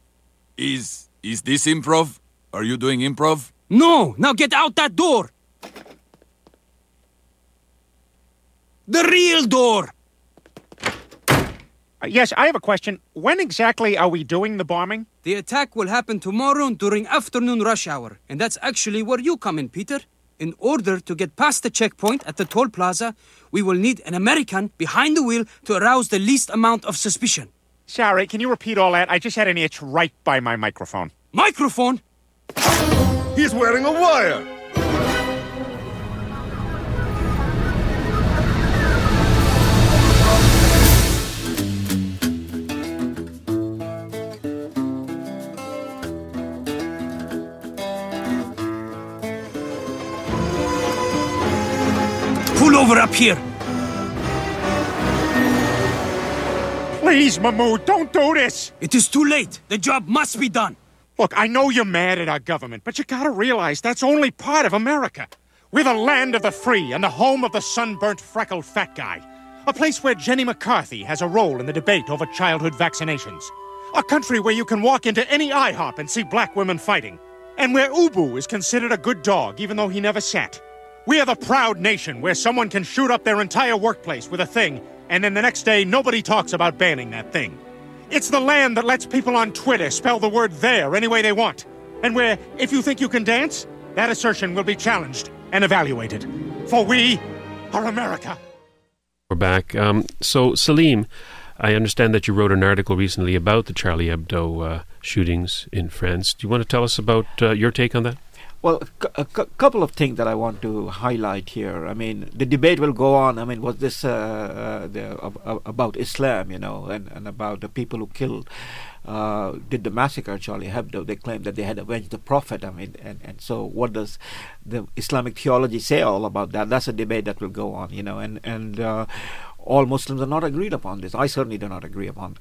Is this improv? Are you doing improv? No! Now get out that door! The real door! Yes, I have a question. When exactly are we doing the bombing? The attack will happen tomorrow during afternoon rush hour. And that's actually where you come in, Peter. In order to get past the checkpoint at the toll plaza, we will need an American behind the wheel to arouse the least amount of suspicion. Sorry, can you repeat all that? I just had an itch right by my microphone. Microphone? He's wearing a wire! Over up here. Please, Mahmoud, don't do this. It is too late. The job must be done. Look, I know you're mad at our government, but you gotta realize that's only part of America. We're the land of the free and the home of the sunburnt, freckled fat guy. A place where Jenny McCarthy has a role in the debate over childhood vaccinations. A country where you can walk into any IHOP and see black women fighting. And where Ubu is considered a good dog, even though he never sat. We are the proud nation where someone can shoot up their entire workplace with a thing, and then the next day nobody talks about banning that thing. It's the land that lets people on Twitter spell the word there any way they want. And where, if you think you can dance, that assertion will be challenged and evaluated. For we are America. We're back. So, Salim, I understand that you wrote an article recently about the Charlie Hebdo shootings in France. Do you want to tell us about your take on that? Well, a couple of things that I want to highlight here. I mean, the debate will go on. I mean, was this about Islam, you know, and about the people who killed, did the massacre at Charlie Hebdo? They claimed that they had avenged the Prophet. I mean, and so what does the Islamic theology say all about that? That's a debate that will go on, you know, and all Muslims are not agreed upon this. I certainly do not agree upon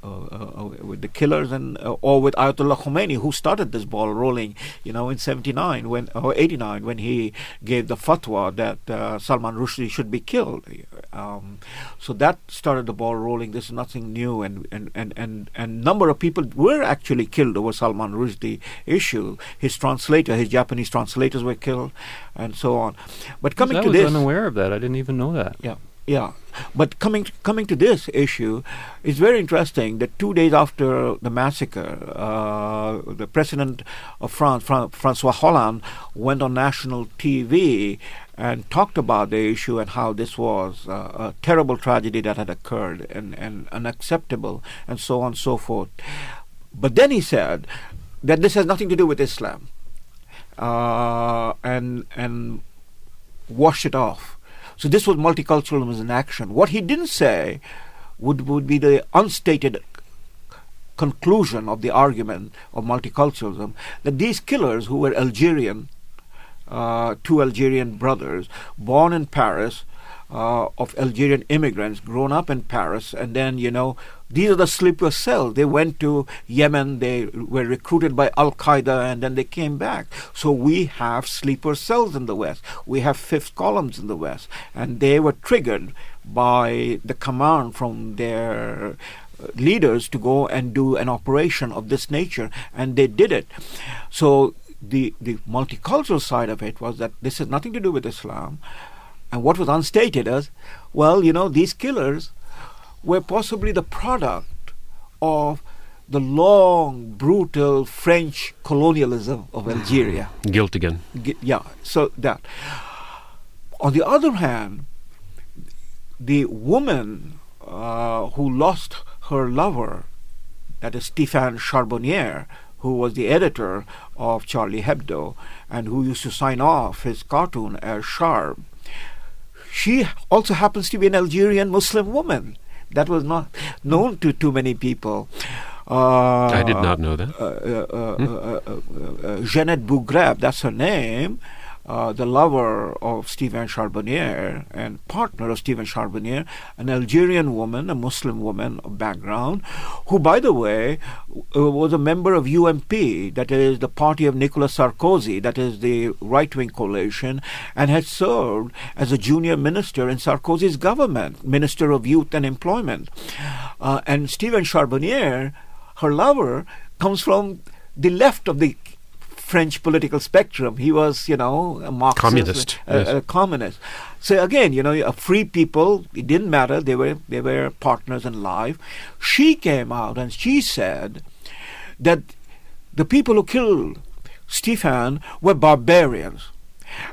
with the killers or with Ayatollah Khomeini, who started this ball rolling, you know, in 79 or 89 when he gave the fatwa that Salman Rushdie should be killed. So that started the ball rolling. This is nothing new, and number of people were actually killed over Salman Rushdie issue. His translator, his Japanese translators were killed, and so on. But coming to this, I was unaware of that. I didn't even know that. Yeah. But coming to this issue, it's very interesting that 2 days after the massacre, the president of France, Francois Hollande, went on national TV and talked about the issue and how this was a terrible tragedy that had occurred and unacceptable and so on and so forth. But then he said that this has nothing to do with Islam and washed it off. So this was multiculturalism in action. What he didn't say would be the unstated conclusion of the argument of multiculturalism, that these killers who were Algerian, two Algerian brothers, born in Paris, of Algerian immigrants, grown up in Paris, and then, you know, these are the sleeper cells. They went to Yemen, they were recruited by Al Qaeda, and then they came back. So we have sleeper cells in the West. We have fifth columns in the West. And they were triggered by the command from their leaders to go and do an operation of this nature, and they did it. So the multicultural side of it was that this has nothing to do with Islam. And what was unstated is, well, you know, these killers were possibly the product of the long, brutal French colonialism of Algeria. Guilt again. So that. On the other hand, the woman who lost her lover, that is Stéphane Charbonnier, who was the editor of Charlie Hebdo and who used to sign off his cartoon as Charb, she also happens to be an Algerian Muslim woman. That was not known to too many people. I did not know that. Jeanette Bougrab, that's her name, the lover of Stéphane Charbonnier and partner of Stéphane Charbonnier, an Algerian woman, a Muslim woman of background, who, by the way, was a member of UMP, that is the party of Nicolas Sarkozy, that is the right-wing coalition, and had served as a junior minister in Sarkozy's government, Minister of Youth and Employment. And Stéphane Charbonnier, her lover, comes from the left of the French political spectrum. He was, you know, a Marxist. Communist. A communist. So again, you know, a free people, it didn't matter. They were partners in life. She came out and she said that the people who killed Stéphane were barbarians,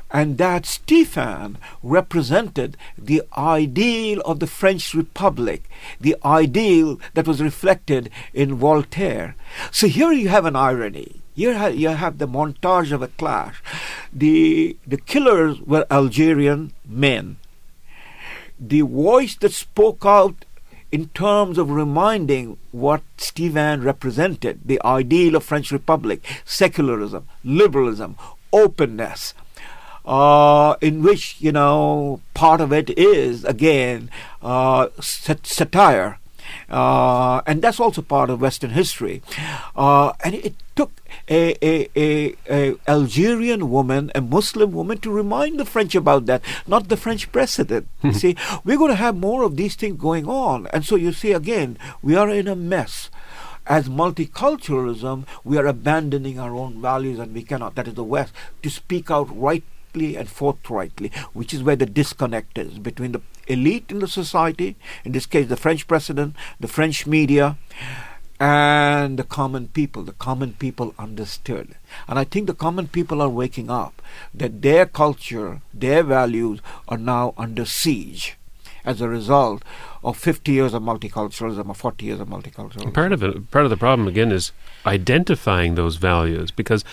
and that Stéphane represented the ideal of the French Republic, the ideal that was reflected in Voltaire. So here you have an irony. You have the montage of a clash. The killers were Algerian men. The voice that spoke out in terms of reminding what Stéphane represented, the ideal of French Republic, secularism, liberalism, openness, in which, you know, part of it is, again, satire. And that's also part of Western history. And it took an Algerian woman, a Muslim woman, to remind the French about that, not the French president. You see, we're going to have more of these things going on. And so you see, again, we are in a mess. As multiculturalism, we are abandoning our own values, and we cannot, that is the West, to speak out rightly and forthrightly, which is where the disconnect is between the elite in the society, in this case the French president, the French media, and the common people. The common people understood. And I think the common people are waking up that their culture, their values are now under siege as a result of 50 years of multiculturalism or 40 years of multiculturalism. Part of the problem, again, is identifying those values, because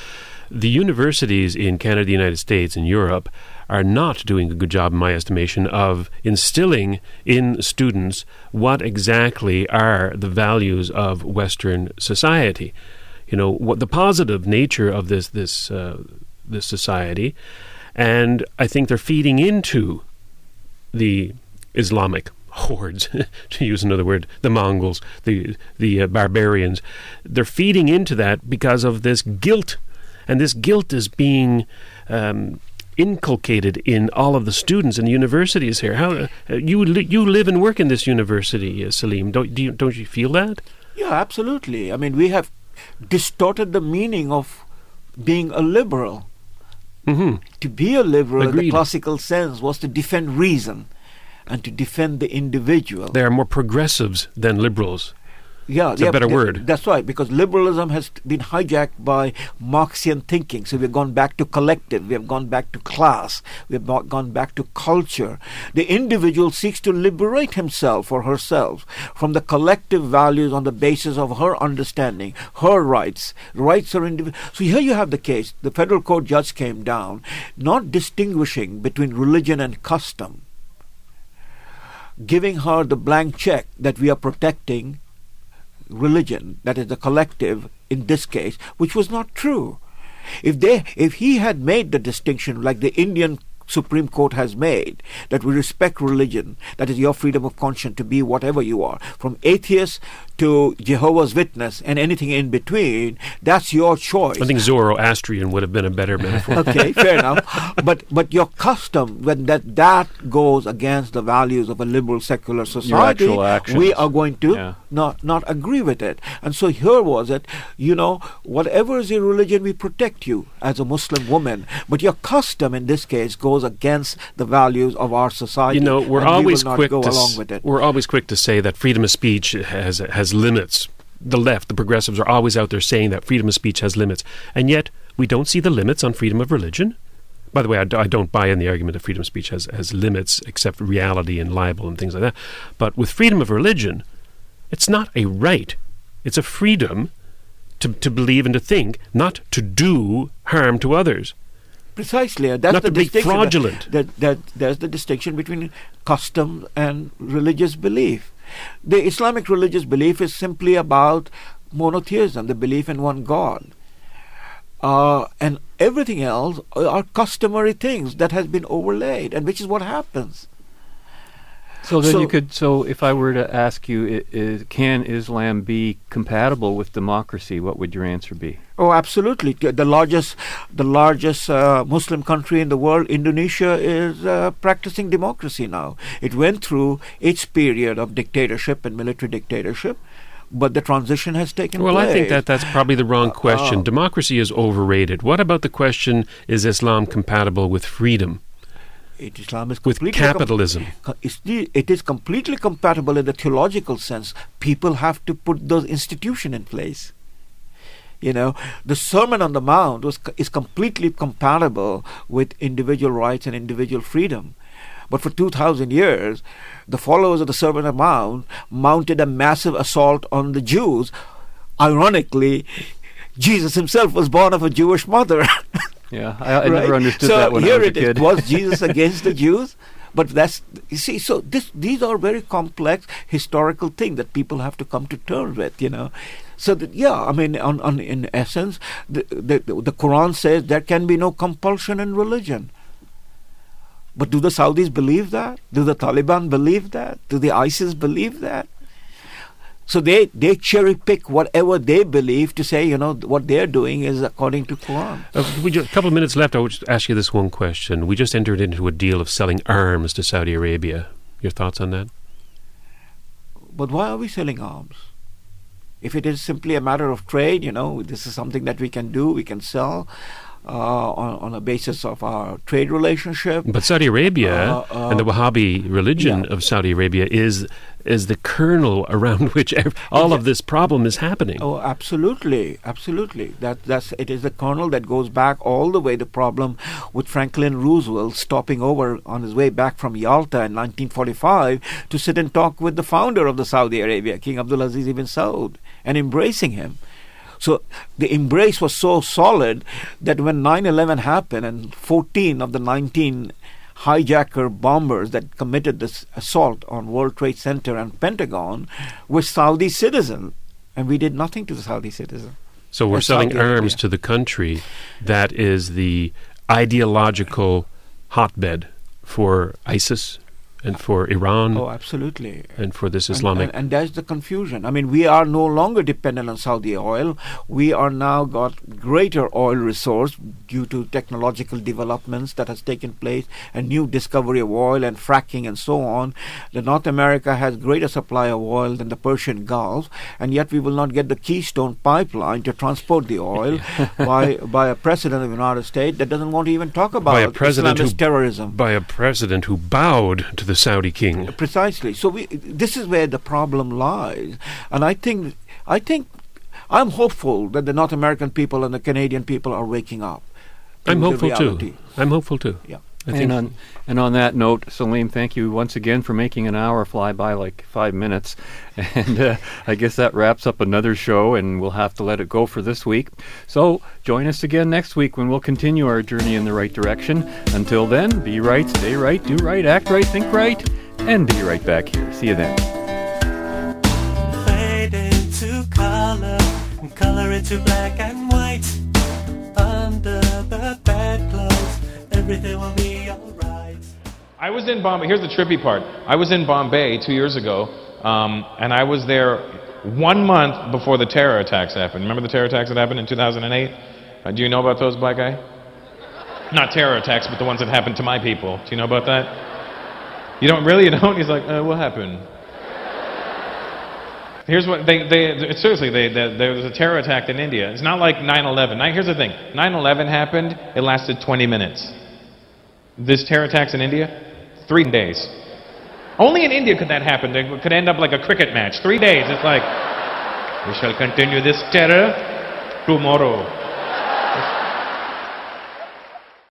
the universities in Canada, the United States, and Europe are not doing a good job, in my estimation, of instilling in students what exactly are the values of Western society. You know, what the positive nature of this society, and I think they're feeding into the Islamic hordes, to use another word, the Mongols, the barbarians. They're feeding into that because of this guilt, and this guilt is being inculcated in all of the students in the universities here. How you live and work in this university, Salim? Don't you feel that? Yeah, absolutely. I mean, we have distorted the meaning of being a liberal. Mm-hmm. To be a liberal, in the classical sense, was to defend reason and to defend the individual. They are more progressives than liberals. Yeah, it's a better word. That's right, because liberalism has been hijacked by Marxian thinking. So we've gone back to collective, we have gone back to class, we've gone back to culture. The individual seeks to liberate himself or herself from the collective values on the basis of her understanding, her rights. Rights are individual. So here you have the case. The federal court judge came down, not distinguishing between religion and custom, giving her the blank check that we are protecting religion, that is the collective in this case, which was not true. If he had made the distinction like the Indian Supreme Court has made, that we respect religion, that is your freedom of conscience to be whatever you are, from atheist to Jehovah's Witness and anything in between, that's your choice. I think Zoroastrian would have been a better metaphor. Okay, fair enough. But your custom, when that goes against the values of a liberal secular society, we are going to not agree with it. And so here was it, you know, whatever is your religion, we protect you as a Muslim woman, but your custom in this case goes against the values of our society. You know, we're always quick to say that freedom of speech has limits. The left, the progressives, are always out there saying that freedom of speech has limits, and yet we don't see the limits on freedom of religion. By the way, I don't buy in the argument that freedom of speech has limits, except reality and libel and things like that. But with freedom of religion, it's not a right; it's a freedom to believe and to think, not to do harm to others. Precisely, that's not the distinction. Fraudulent. There's the distinction between custom and religious belief. The Islamic religious belief is simply about monotheism, the belief in one God, and everything else are customary things that has been overlaid, and which is what happens. So if I were to ask you, can Islam be compatible with democracy? What would your answer be? Oh, absolutely. The largest Muslim country in the world, Indonesia, is practicing democracy now. It went through its period of dictatorship and military dictatorship, but the transition has taken place. Well, I think that's probably the wrong question. Democracy is overrated. What about the question, is Islam compatible with freedom? Islam is completely with capitalism. It is completely compatible in the theological sense. People have to put those institutions in place. You know, the Sermon on the Mount is completely compatible with individual rights and individual freedom. But for 2,000 years, the followers of the Sermon on the Mount mounted a massive assault on the Jews. Ironically, Jesus himself was born of a Jewish mother. Yeah, I never understood that when I was a kid. So here it was Jesus against the Jews? But that's, you see, so these are very complex historical things that people have to come to terms with, you know. So, in essence, the Quran says there can be no compulsion in religion. But do the Saudis believe that? Do the Taliban believe that? Do the ISIS believe that? So they cherry pick whatever they believe to say, you know, what they're doing is according to Quran. A couple of minutes left. I would just ask you this one question. We just entered into a deal of selling arms to Saudi Arabia. Your thoughts on that? But why are we selling arms? If it is simply a matter of trade, you know, this is something that we can do, we can sell on a basis of our trade relationship. But Saudi Arabia and the Wahhabi religion of Saudi Arabia is the kernel around which all of this problem is happening. Oh, absolutely, absolutely. It is the kernel that goes back all the way. The problem with Franklin Roosevelt stopping over on his way back from Yalta in 1945 to sit and talk with the founder of the Saudi Arabia, King Abdulaziz ibn Saud, and embracing him. So the embrace was so solid that when 9/11 happened and 14 of the 19 hijacker bombers that committed this assault on World Trade Center and Pentagon were Saudi citizens, and we did nothing to the Saudi citizens. So we're selling arms to the country that is the ideological hotbed for ISIS and for Iran. Oh, absolutely. And for this Islamic. And that's the confusion. I mean, we are no longer dependent on Saudi oil. We are now got greater oil resource due to technological developments that has taken place and new discovery of oil and fracking and so on. The North America has greater supply of oil than the Persian Gulf, and yet we will not get the Keystone pipeline to transport the oil by a president of the United States that doesn't want to even talk about Islamist terrorism. By a president who bowed to the Saudi king. Precisely. So this is where the problem lies, and I think I'm hopeful that the North American people and the Canadian people are waking up. I'm hopeful too. Yeah. And on that note, Salim, thank you once again for making an hour fly by like 5 minutes, and I guess that wraps up another show, and we'll have to let it go for this week. So join us again next week when we'll continue our journey in the right direction. Until then, be right, stay right, do right, act right, think right, and be right back here. See you then. Fade into color, and color into black and white. Under the bedclothes, everything will be alright. I was in Bombay. Here's the trippy part. I was in Bombay 2 years ago, and I was there 1 month before the terror attacks happened. Remember the terror attacks that happened in 2008? Do you know about those, black guy? Not terror attacks, but the ones that happened to my people. Do you know about that? You don't really? You don't? He's like, what happened? Here's what there was a terror attack in India. It's not like 9/11. Here's the thing. 9/11 happened. It lasted 20 minutes. This terror attacks in India, 3 days. Only in India could that happen. It could end up like a cricket match. 3 days. It's like, we shall continue this terror tomorrow.